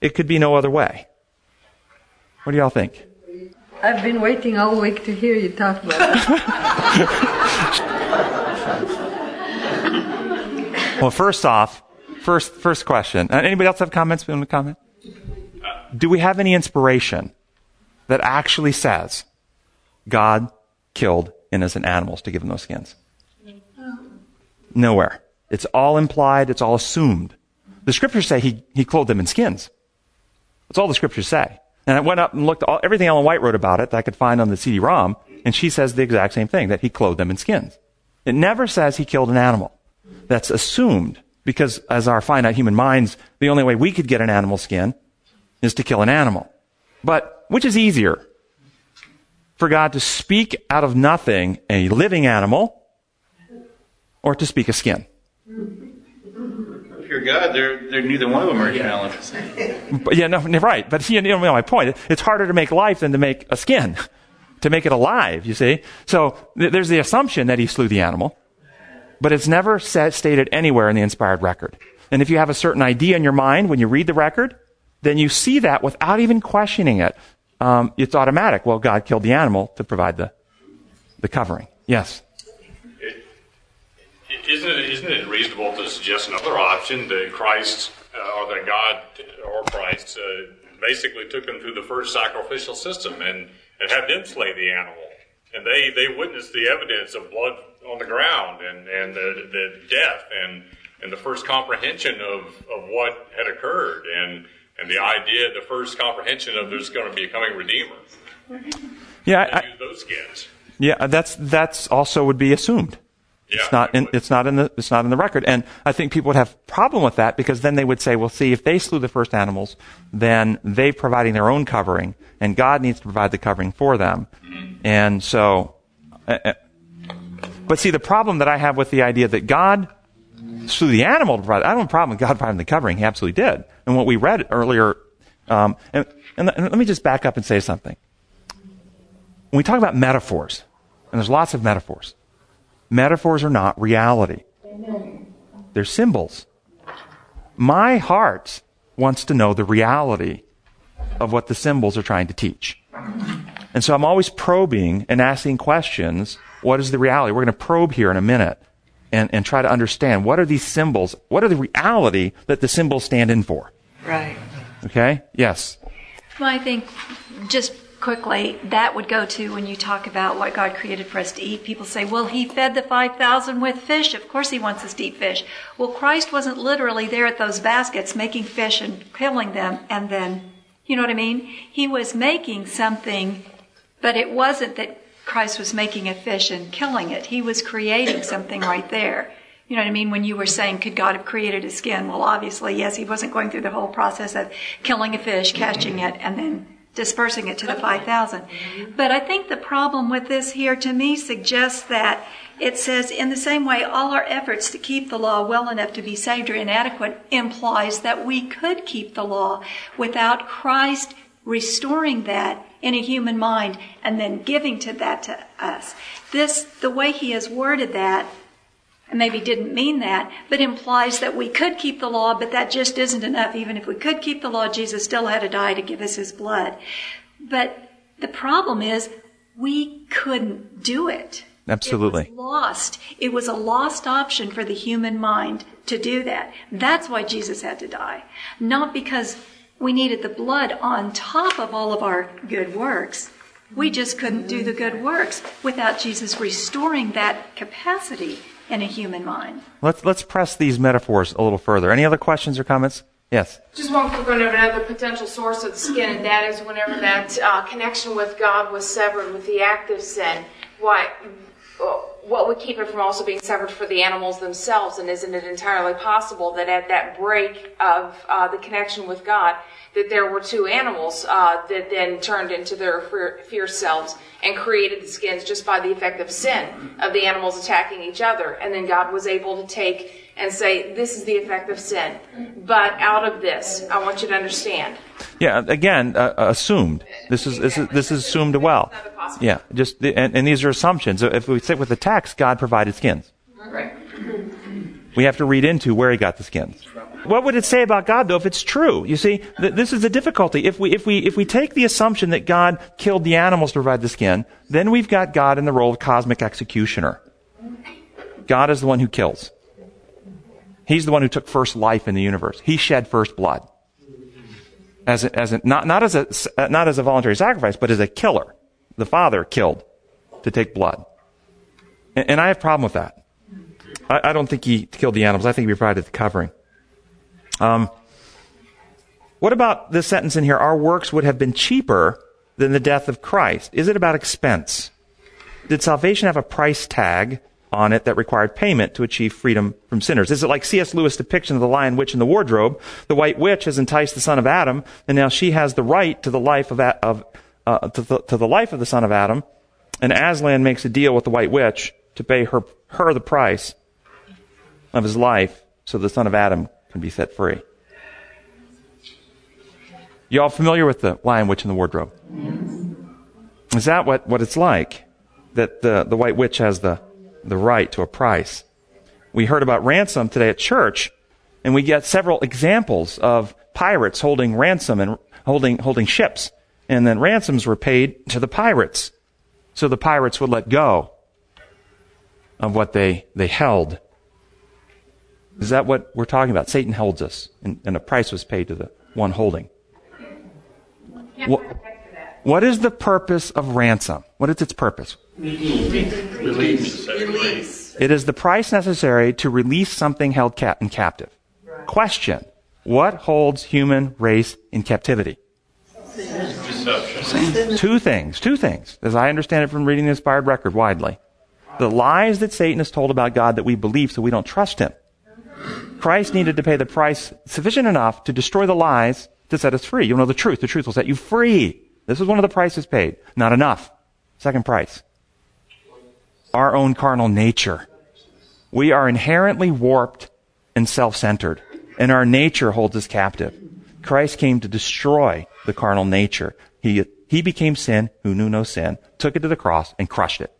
It could be no other way. What do y'all think? I've been waiting all week to hear you talk about it. Well, first question. Anybody else have comments? Want to comment? Do we have any inspiration that actually says God killed innocent animals to give them those skins? Nowhere. It's all implied. It's all assumed. The scriptures say he clothed them in skins. That's all the scriptures say. And I went up and looked at everything Ellen White wrote about it that I could find on the CD-ROM, and she says the exact same thing, that he clothed them in skins. It never says he killed an animal. That's assumed, because as our finite human minds, the only way we could get an animal skin is to kill an animal. But which is easier? For God to speak out of nothing a living animal, or to speak a skin? Pure God, they're neither one of them are a challenge. Yeah, no, right. But you know my point. It's harder to make life than to make a skin, to make it alive, you see. So there's the assumption that he slew the animal, but it's never stated anywhere in the inspired record. And if you have a certain idea in your mind when you read the record, then you see that without even questioning it. It's automatic. Well, God killed the animal to provide the covering. Yes. Isn't it reasonable to suggest another option that Christ, or that God, or Christ, basically took them through the first sacrificial system and had them slay the animal, and they witnessed the evidence of blood on the ground and the death and the first comprehension of what had occurred and the idea, the first comprehension of there's going to be a coming Redeemer. Yeah, and use those skins. Yeah, that's also would be assumed. It's not in the record, and I think people would have problem with that because then they would say, "Well, see, if they slew the first animals, then they're providing their own covering, and God needs to provide the covering for them." And so, but see, the problem that I have with the idea that God slew the animal to provide—I don't have a problem with God providing the covering; He absolutely did. And what we read earlier, and let me just back up and say something. When we talk about metaphors, and there's lots of metaphors. Metaphors are not reality. They're symbols. My heart wants to know the reality of what the symbols are trying to teach. And so I'm always probing and asking questions. What is the reality? We're going to probe here in a minute and try to understand what are these symbols? What are the reality that the symbols stand in for? Right. Okay? Yes. Well, I think just quickly, that would go to when you talk about what God created for us to eat. People say, well, he fed the 5,000 with fish. Of course he wants us to eat fish. Well, Christ wasn't literally there at those baskets making fish and killing them and then, you know what I mean? He was making something, but it wasn't that Christ was making a fish and killing it. He was creating something right there. You know what I mean? When you were saying, could God have created a skin? Well, obviously, yes, he wasn't going through the whole process of killing a fish, catching it, and then dispersing it to the 5,000. But I think the problem with this here to me suggests that it says, in the same way, all our efforts to keep the law well enough to be saved are inadequate implies that we could keep the law without Christ restoring that in a human mind and then giving to that to us. This, the way he has worded that, and maybe didn't mean that, but implies that we could keep the law, but that just isn't enough. Even if we could keep the law, Jesus still had to die to give us his blood. But the problem is we couldn't do it. Absolutely. It was lost. It was a lost option for the human mind to do that. That's why Jesus had to die. Not because we needed the blood on top of all of our good works. We just couldn't do the good works without Jesus restoring that capacity in a human mind. Let's press these metaphors a little further. Any other questions or comments? Yes. Just one quick one of another potential source of the sin, and that is whenever that connection with God was severed with the act of sin, what would keep it from also being severed for the animals themselves? And isn't it entirely possible that at that break of the connection with God, that there were two animals that then turned into their fierce selves and created the skins just by the effect of sin, of the animals attacking each other? And then God was able to take and say, this is the effect of sin. But out of this, I want you to understand. Yeah, again, assumed. This is assumed well. Yeah, just and these are assumptions. If we sit with the text, God provided skins. Right. We have to read into where he got the skins. What would it say about God, though, if it's true? You see, this is the difficulty. If we take the assumption that God killed the animals to provide the skin, then we've got God in the role of cosmic executioner. God is the one who kills. He's the one who took first life in the universe. He shed first blood, not as a voluntary sacrifice, but as a killer. The Father killed to take blood, and I have a problem with that. I don't think he killed the animals. I think he provided the covering. What about this sentence in here? Our works would have been cheaper than the death of Christ. Is it about expense? Did salvation have a price tag on it that required payment to achieve freedom from sinners? Is it like C.S. Lewis' depiction of the lion witch in the wardrobe? The white witch has enticed the son of Adam, and now she has the right to the life of the son of Adam. And Aslan makes a deal with the white witch to pay her the price of his life, so the son of Adam can be set free. You all familiar with the lion witch in the wardrobe? Yes. Is that what it's like? That the white witch has the right to a price. We heard about ransom today at church, and we get several examples of pirates holding ransom and holding ships, and then ransoms were paid to the pirates, so the pirates would let go of what they held. Is that what we're talking about? Satan holds us, and a price was paid to the one holding. What is the purpose of ransom? What is its purpose? Release. It is the price necessary to release something held captive. Right. Question: what holds human race in captivity? Deception. Two things, as I understand it from reading the inspired record widely. The lies that Satan has told about God that we believe, so we don't trust him. Christ needed to pay the price sufficient enough to destroy the lies to set us free. You'll know the truth. The truth will set you free. This is one of the prices paid. Not enough. Second price. Our own carnal nature. We are inherently warped and self-centered, and our nature holds us captive. Christ came to destroy the carnal nature. He became sin who knew no sin, took it to the cross, and crushed it.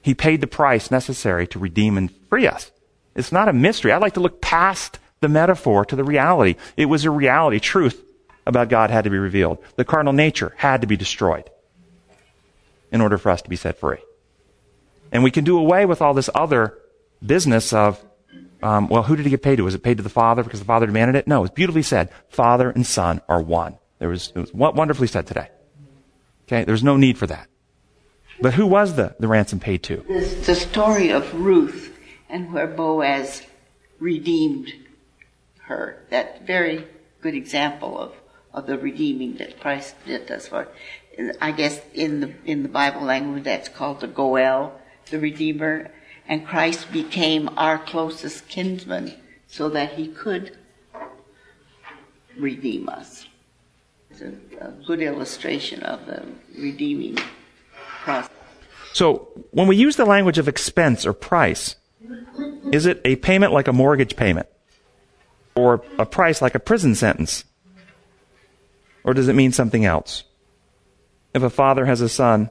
He paid the price necessary to redeem and free us. It's not a mystery. I like to look past the metaphor to the reality. It was a reality. Truth about God had to be revealed. The carnal nature had to be destroyed in order for us to be set free. And we can do away with all this other business of, who did he get paid to? Was it paid to the Father because the Father demanded it? No, it's beautifully said. Father and Son are one. It was wonderfully said today. Okay, there's no need for that. But who was the ransom paid to? The story of Ruth and where Boaz redeemed her. That very good example of the redeeming that Christ did us for. I guess in the Bible language that's called the Goel, the Redeemer, and Christ became our closest kinsman so that he could redeem us. It's a good illustration of the redeeming process. So when we use the language of expense or price, is it a payment like a mortgage payment? Or a price like a prison sentence? Or does it mean something else? If a father has a son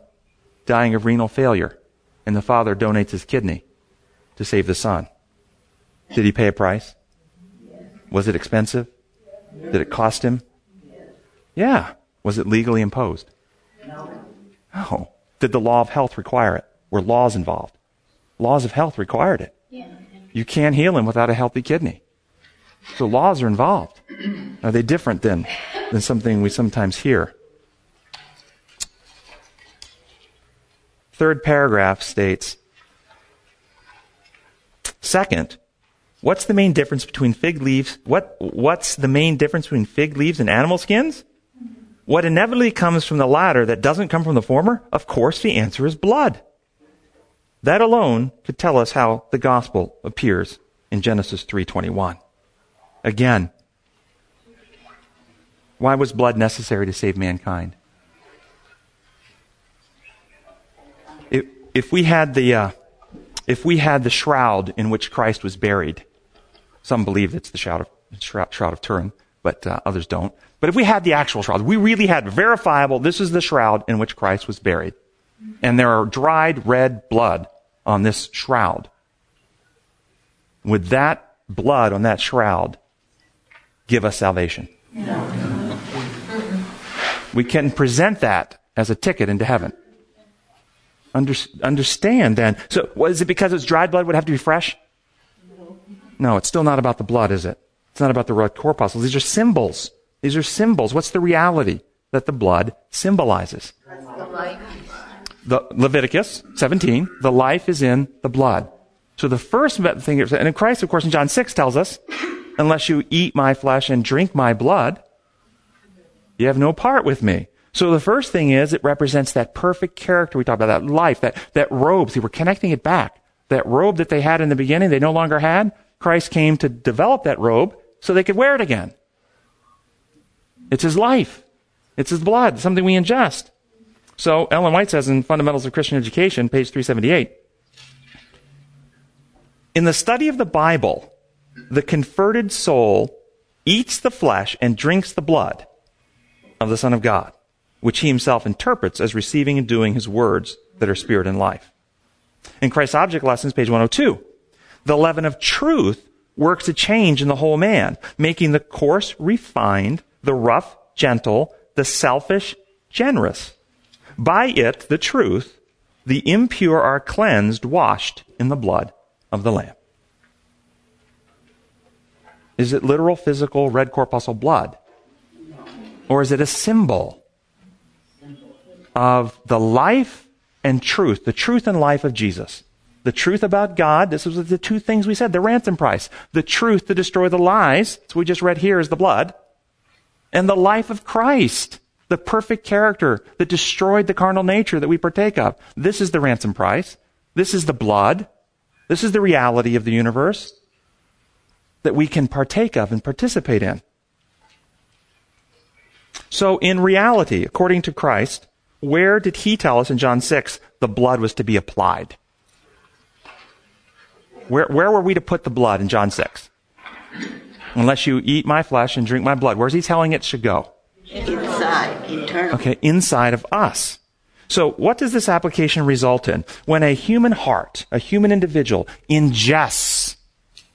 dying of renal failure, and the father donates his kidney to save the son, did he pay a price? Was it expensive? Did it cost him? Yeah. Was it legally imposed? No. Oh. Did the law of health require it? Were laws involved? Laws of health required it. Yeah. You can't heal him without a healthy kidney. So laws are involved. Are they different than something we sometimes hear? Third paragraph states, second, what's the main difference between fig leaves? What's the main difference between fig leaves and animal skins? What inevitably comes from the latter that doesn't come from the former? Of course, the answer is blood. That alone could tell us how the gospel appears in Genesis 3:21. Again, why was blood necessary to save mankind? If we had the if we had the shroud in which Christ was buried, some believe it's the shroud of Turin, but others don't. But if we had the actual shroud, we really had verifiable, this is the shroud in which Christ was buried. And there are dried red blood on this shroud. Would that blood on that shroud give us salvation? No. We can present that as a ticket into heaven. Understand then. So, is it because it's dried blood would have to be fresh? No, it's still not about the blood, is it? It's not about the red corpuscles. These are symbols. These are symbols. What's the reality that the blood symbolizes? That's the life. The Leviticus 17, the life is in the blood. So the first thing, and in Christ, of course, in John 6 tells us, unless you eat my flesh and drink my blood, you have no part with me. So the first thing is it represents that perfect character we talked about, that life, that robe. See, we're connecting it back. That robe that they had in the beginning, they no longer had. Christ came to develop that robe so they could wear it again. It's his life. It's his blood. It's something we ingest. So Ellen White says in Fundamentals of Christian Education, page 378, in the study of the Bible, the converted soul eats the flesh and drinks the blood of the Son of God, which he himself interprets as receiving and doing his words that are spirit and life. In Christ's Object Lessons, page 102, the leaven of truth works a change in the whole man, making the coarse refined, the rough gentle, the selfish generous. By it, the truth, the impure are cleansed, washed in the blood of the Lamb. Is it literal, physical, red corpuscle blood? Or is it a symbol of the life and truth, the truth and life of Jesus? The truth about God, this was the two things we said, the ransom price. The truth to destroy the lies, so we just read here is the blood. And the life of Christ, the perfect character that destroyed the carnal nature that we partake of. This is the ransom price. This is the blood. This is the reality of the universe that we can partake of and participate in. So in reality, according to Christ, where did he tell us in John 6 the blood was to be applied? Where were we to put the blood in John 6? Unless you eat my flesh and drink my blood. Where's he telling it should go? Inside. Internal. Okay, inside of us. So what does this application result in? When a human heart, a human individual, ingests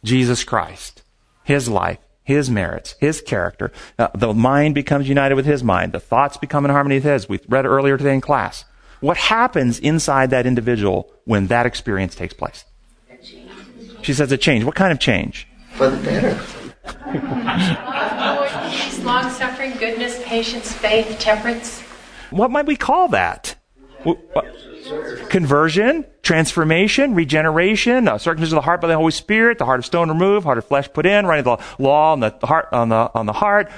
Jesus Christ, his life, his merits, his character, the mind becomes united with his mind, the thoughts become in harmony with his. We read earlier today in class. What happens inside that individual when that experience takes place? She says a change. What kind of change? For the better. Peace, long-suffering, goodness, patience, faith, temperance. What might we call that? Conversion, transformation, regeneration, circumcision of the heart by the Holy Spirit, the heart of stone removed, heart of flesh put in, writing the law on the heart.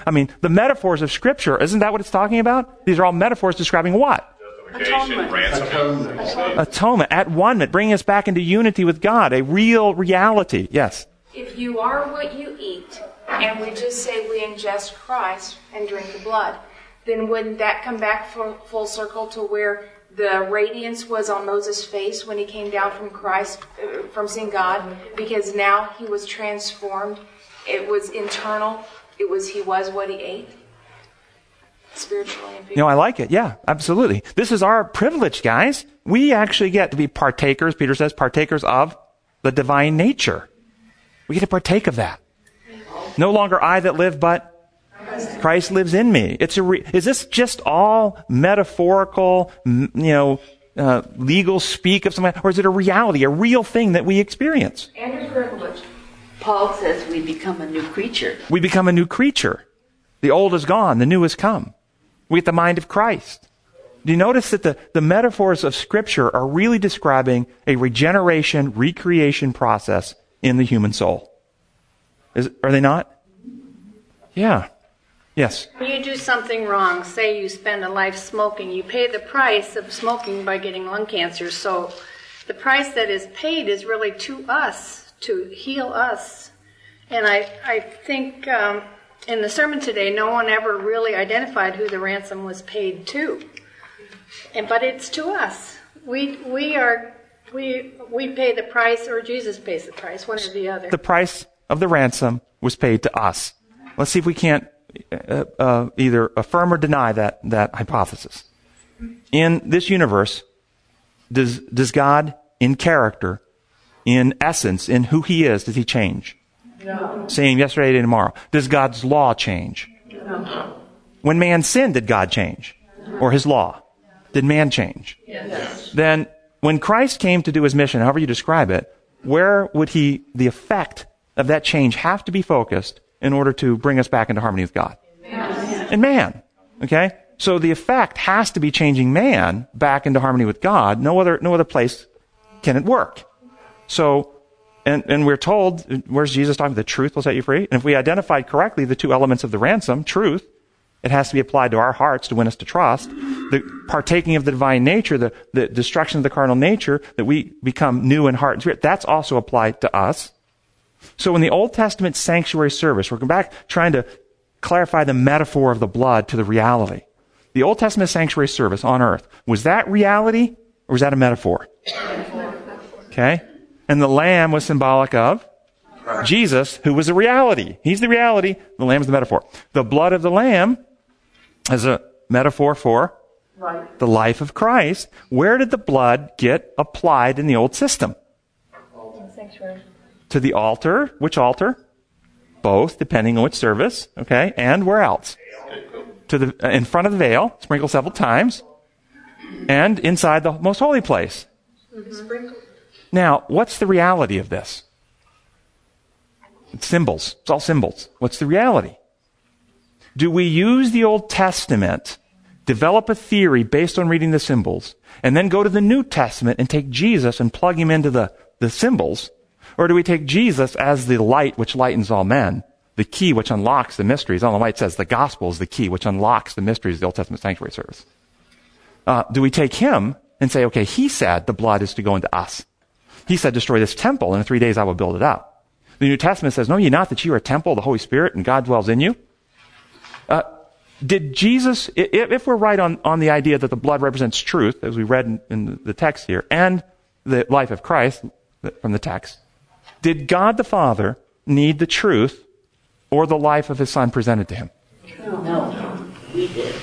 I mean, the metaphors of Scripture. Isn't that what it's talking about? These are all metaphors describing what? Atonement, at one-ment, bringing us back into unity with God, a real reality. Yes. If you are what you eat, and we just say we ingest Christ and drink the blood, then wouldn't that come back full circle to where the radiance was on Moses' face when he came down from Christ, from seeing God, because now he was transformed. It was internal. He was what he ate. Spiritually. No, I like it. Yeah, absolutely. This is our privilege, guys. We actually get to be partakers, Peter says, partakers of the divine nature. We get to partake of that. No longer I that live, but Christ lives in me. Is this just all metaphorical, legal speak of something, or is it a reality, a real thing that we experience? And a privilege. Paul says we become a new creature. We become a new creature. The old is gone, the new has come. We get the mind of Christ. Do you notice that the metaphors of Scripture are really describing a regeneration, recreation process in the human soul? Are they not? Yeah. Yes. When you do something wrong, say you spend a life smoking, you pay the price of smoking by getting lung cancer. So the price that is paid is really to us, to heal us. And I think in the sermon today, no one ever really identified who the ransom was paid to. But it's to us. We pay the price, or Jesus pays the price, one or the other. The price of the ransom was paid to us. Let's see if we can't either affirm or deny that hypothesis. In this universe, does God, in character, in essence, in who He is, does He change? No. Saying yesterday, today, tomorrow. Does God's law change? No. When man sinned, did God change? No. Or His law? Did man change? Yes. Then, when Christ came to do His mission, however you describe it, where would the effect of that change have to be focused in order to bring us back into harmony with God? In man. Okay? So the effect has to be changing man back into harmony with God. No other place can it work. So, and we're told, where's Jesus talking? The truth will set you free. And if we identify correctly the two elements of the ransom, truth, it has to be applied to our hearts to win us to trust. The partaking of the divine nature, the destruction of the carnal nature, that we become new in heart and spirit, that's also applied to us. So in the Old Testament sanctuary service, we're back trying to clarify the metaphor of the blood to the reality. The Old Testament sanctuary service on earth, was that reality or was that a metaphor? Okay? And the lamb was symbolic of Jesus, who was the reality. He's the reality. The lamb is the metaphor. The blood of the lamb is a metaphor for the life of Christ. Where did the blood get applied in the old system? In sanctuary. To the altar. Which altar? Both, depending on which service. Okay. And where else? To the in front of the veil, sprinkled several times, and inside the most holy place. Mm-hmm. Now, what's the reality of this? It's symbols. It's all symbols. What's the reality? Do we use the Old Testament, develop a theory based on reading the symbols, and then go to the New Testament and take Jesus and plug him into the symbols? Or do we take Jesus as the light which lightens all men, the key which unlocks the mysteries? Ellen White says the gospel is the key which unlocks the mysteries of the Old Testament sanctuary service. Do we take him and say, okay, he said the blood is to go into us. He said, destroy this temple, and in 3 days I will build it up. The New Testament says, know ye not that you are a temple of the Holy Spirit and God dwells in you? Did Jesus, if we're right on the idea that the blood represents truth, as we read in the text here, and the life of Christ from the text, did God the Father need the truth or the life of His Son presented to Him? No. He did.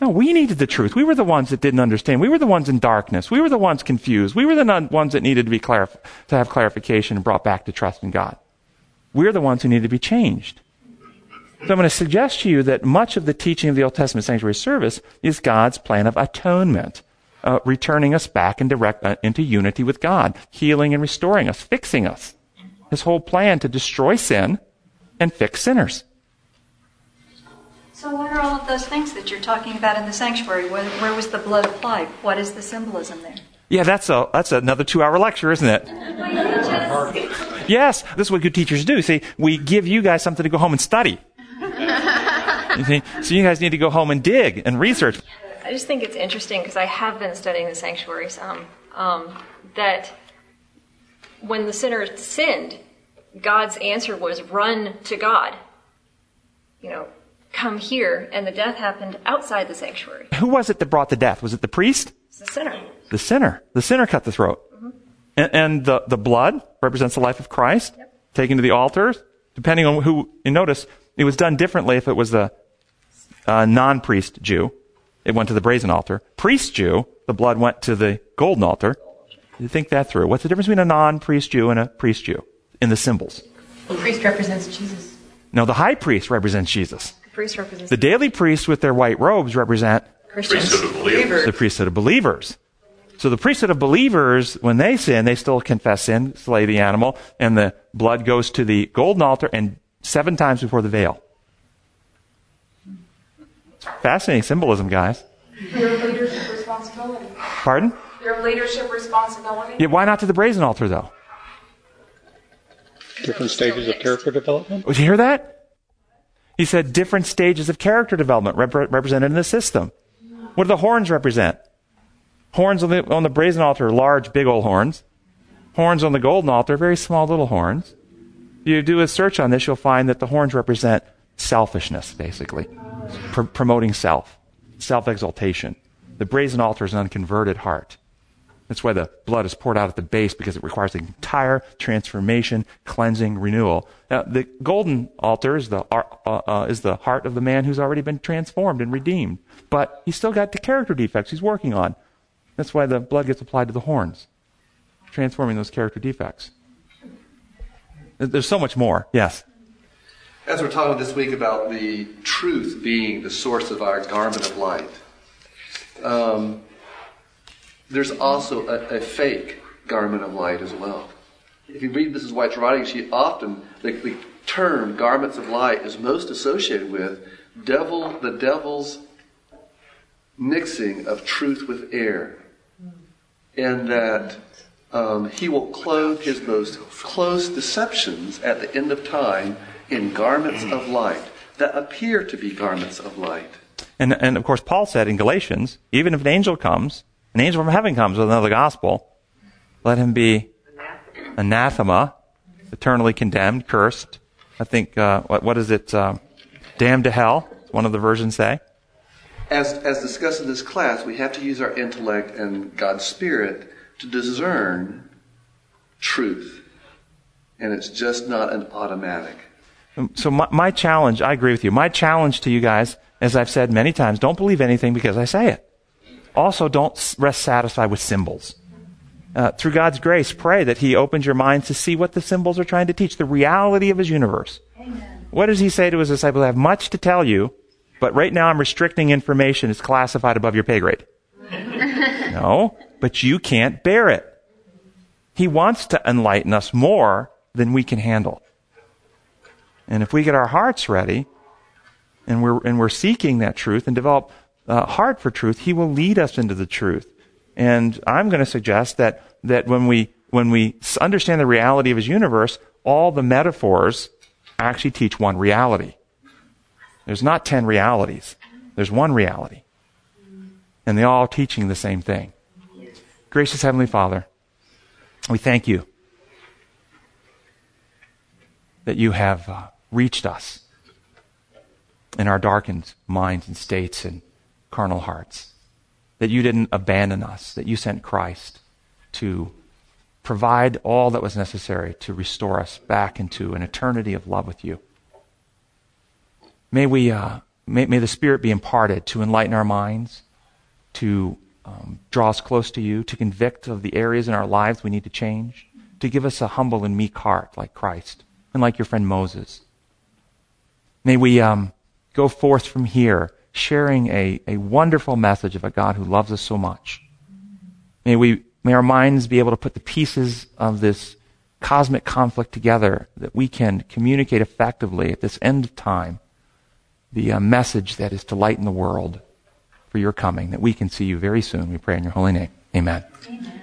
No, we needed the truth. We were the ones that didn't understand. We were the ones in darkness. We were the ones confused. We were the ones that needed to be to have clarification and brought back to trust in God. We're the ones who needed to be changed. So I'm going to suggest to you that much of the teaching of the Old Testament sanctuary service is God's plan of atonement, returning us back into unity with God, healing and restoring us, fixing us. His whole plan to destroy sin and fix sinners. So what are all of those things that you're talking about in the sanctuary? Where was the blood applied? What is the symbolism there? Yeah, that's another 2-hour lecture, isn't it? Yes, this is what good teachers do. See, we give you guys something to go home and study. You see? So you guys need to go home and dig and research. I just think it's interesting because I have been studying the sanctuary some, that when the sinner sinned, God's answer was run to God. You know, come here, and the death happened outside the sanctuary. Who was it that brought the death? Was it the priest? It's the sinner. The sinner. The sinner cut the throat. Mm-hmm. And the blood represents the life of Christ, taken to the altar. Depending on who, you notice, it was done differently if it was the non-priest Jew. It went to the brazen altar. Priest Jew, the blood went to the golden altar. You think that through. What's the difference between a non-priest Jew and a priest Jew in the symbols? The priest represents Jesus. No, the high priest represents Jesus. The daily priests with their white robes represent Christians. The priesthood of believers. So the priesthood of believers, when they sin, they still confess sin, slay the animal, and the blood goes to the golden altar and 7 times before the veil. Fascinating symbolism, guys. Pardon? Their leadership responsibility. Yeah, why not to the brazen altar, though? Different stages of character development. Did you hear that? He said different stages of character development represented in the system. What do the horns represent? Horns on the brazen altar are large, big old horns. Horns on the golden altar, very small little horns. If you do a search on this, you'll find that the horns represent selfishness, basically. Promoting self. Self-exaltation. The brazen altar is an unconverted heart. That's why the blood is poured out at the base, because it requires the entire transformation, cleansing, renewal. Now, the golden altar is the heart of the man who's already been transformed and redeemed. But he's still got the character defects he's working on. That's why the blood gets applied to the horns, transforming those character defects. There's so much more. Yes? As we're talking this week about the truth being the source of our garment of life, there's also a fake garment of light as well. If you read Mrs. White's writing, she often, the term garments of light is most associated with the devil's mixing of truth with error. And that he will clothe his most close deceptions at the end of time in garments of light that appear to be garments of light. And of course, Paul said in Galatians, even if an angel comes, an angel from heaven comes with another gospel, let him be anathema, eternally condemned, cursed. I think, what is it? Damned to hell, one of the versions say. As discussed in this class, we have to use our intellect and God's Spirit to discern truth. And it's just not an automatic. So my challenge, I agree with you, my challenge to you guys, as I've said many times, don't believe anything because I say it. Also, don't rest satisfied with symbols. Through God's grace, pray that He opens your minds to see what the symbols are trying to teach, the reality of His universe. Amen. What does He say to His disciples? I have much to tell you, but right now I'm restricting information. It's classified above your pay grade. No, but you can't bear it. He wants to enlighten us more than we can handle. And if we get our hearts ready, and we're seeking that truth and develop heart for truth, He will lead us into the truth. And I'm going to suggest that when we understand the reality of His universe, all the metaphors actually teach one reality. There's not 10 realities. There's one reality. And they're all teaching the same thing. Gracious Heavenly Father, we thank You that You have reached us in our darkened minds and states and carnal hearts, that You didn't abandon us, that You sent Christ to provide all that was necessary to restore us back into an eternity of love with You. May we, may the Spirit be imparted to enlighten our minds, to draw us close to You, to convict of the areas in our lives we need to change, to give us a humble and meek heart like Christ and like Your friend Moses. May we go forth from here sharing a wonderful message of a God who loves us so much. May our minds be able to put the pieces of this cosmic conflict together, that we can communicate effectively at this end of time the message that is to lighten the world for Your coming, that we can see You very soon. We pray in Your holy name. Amen. Amen.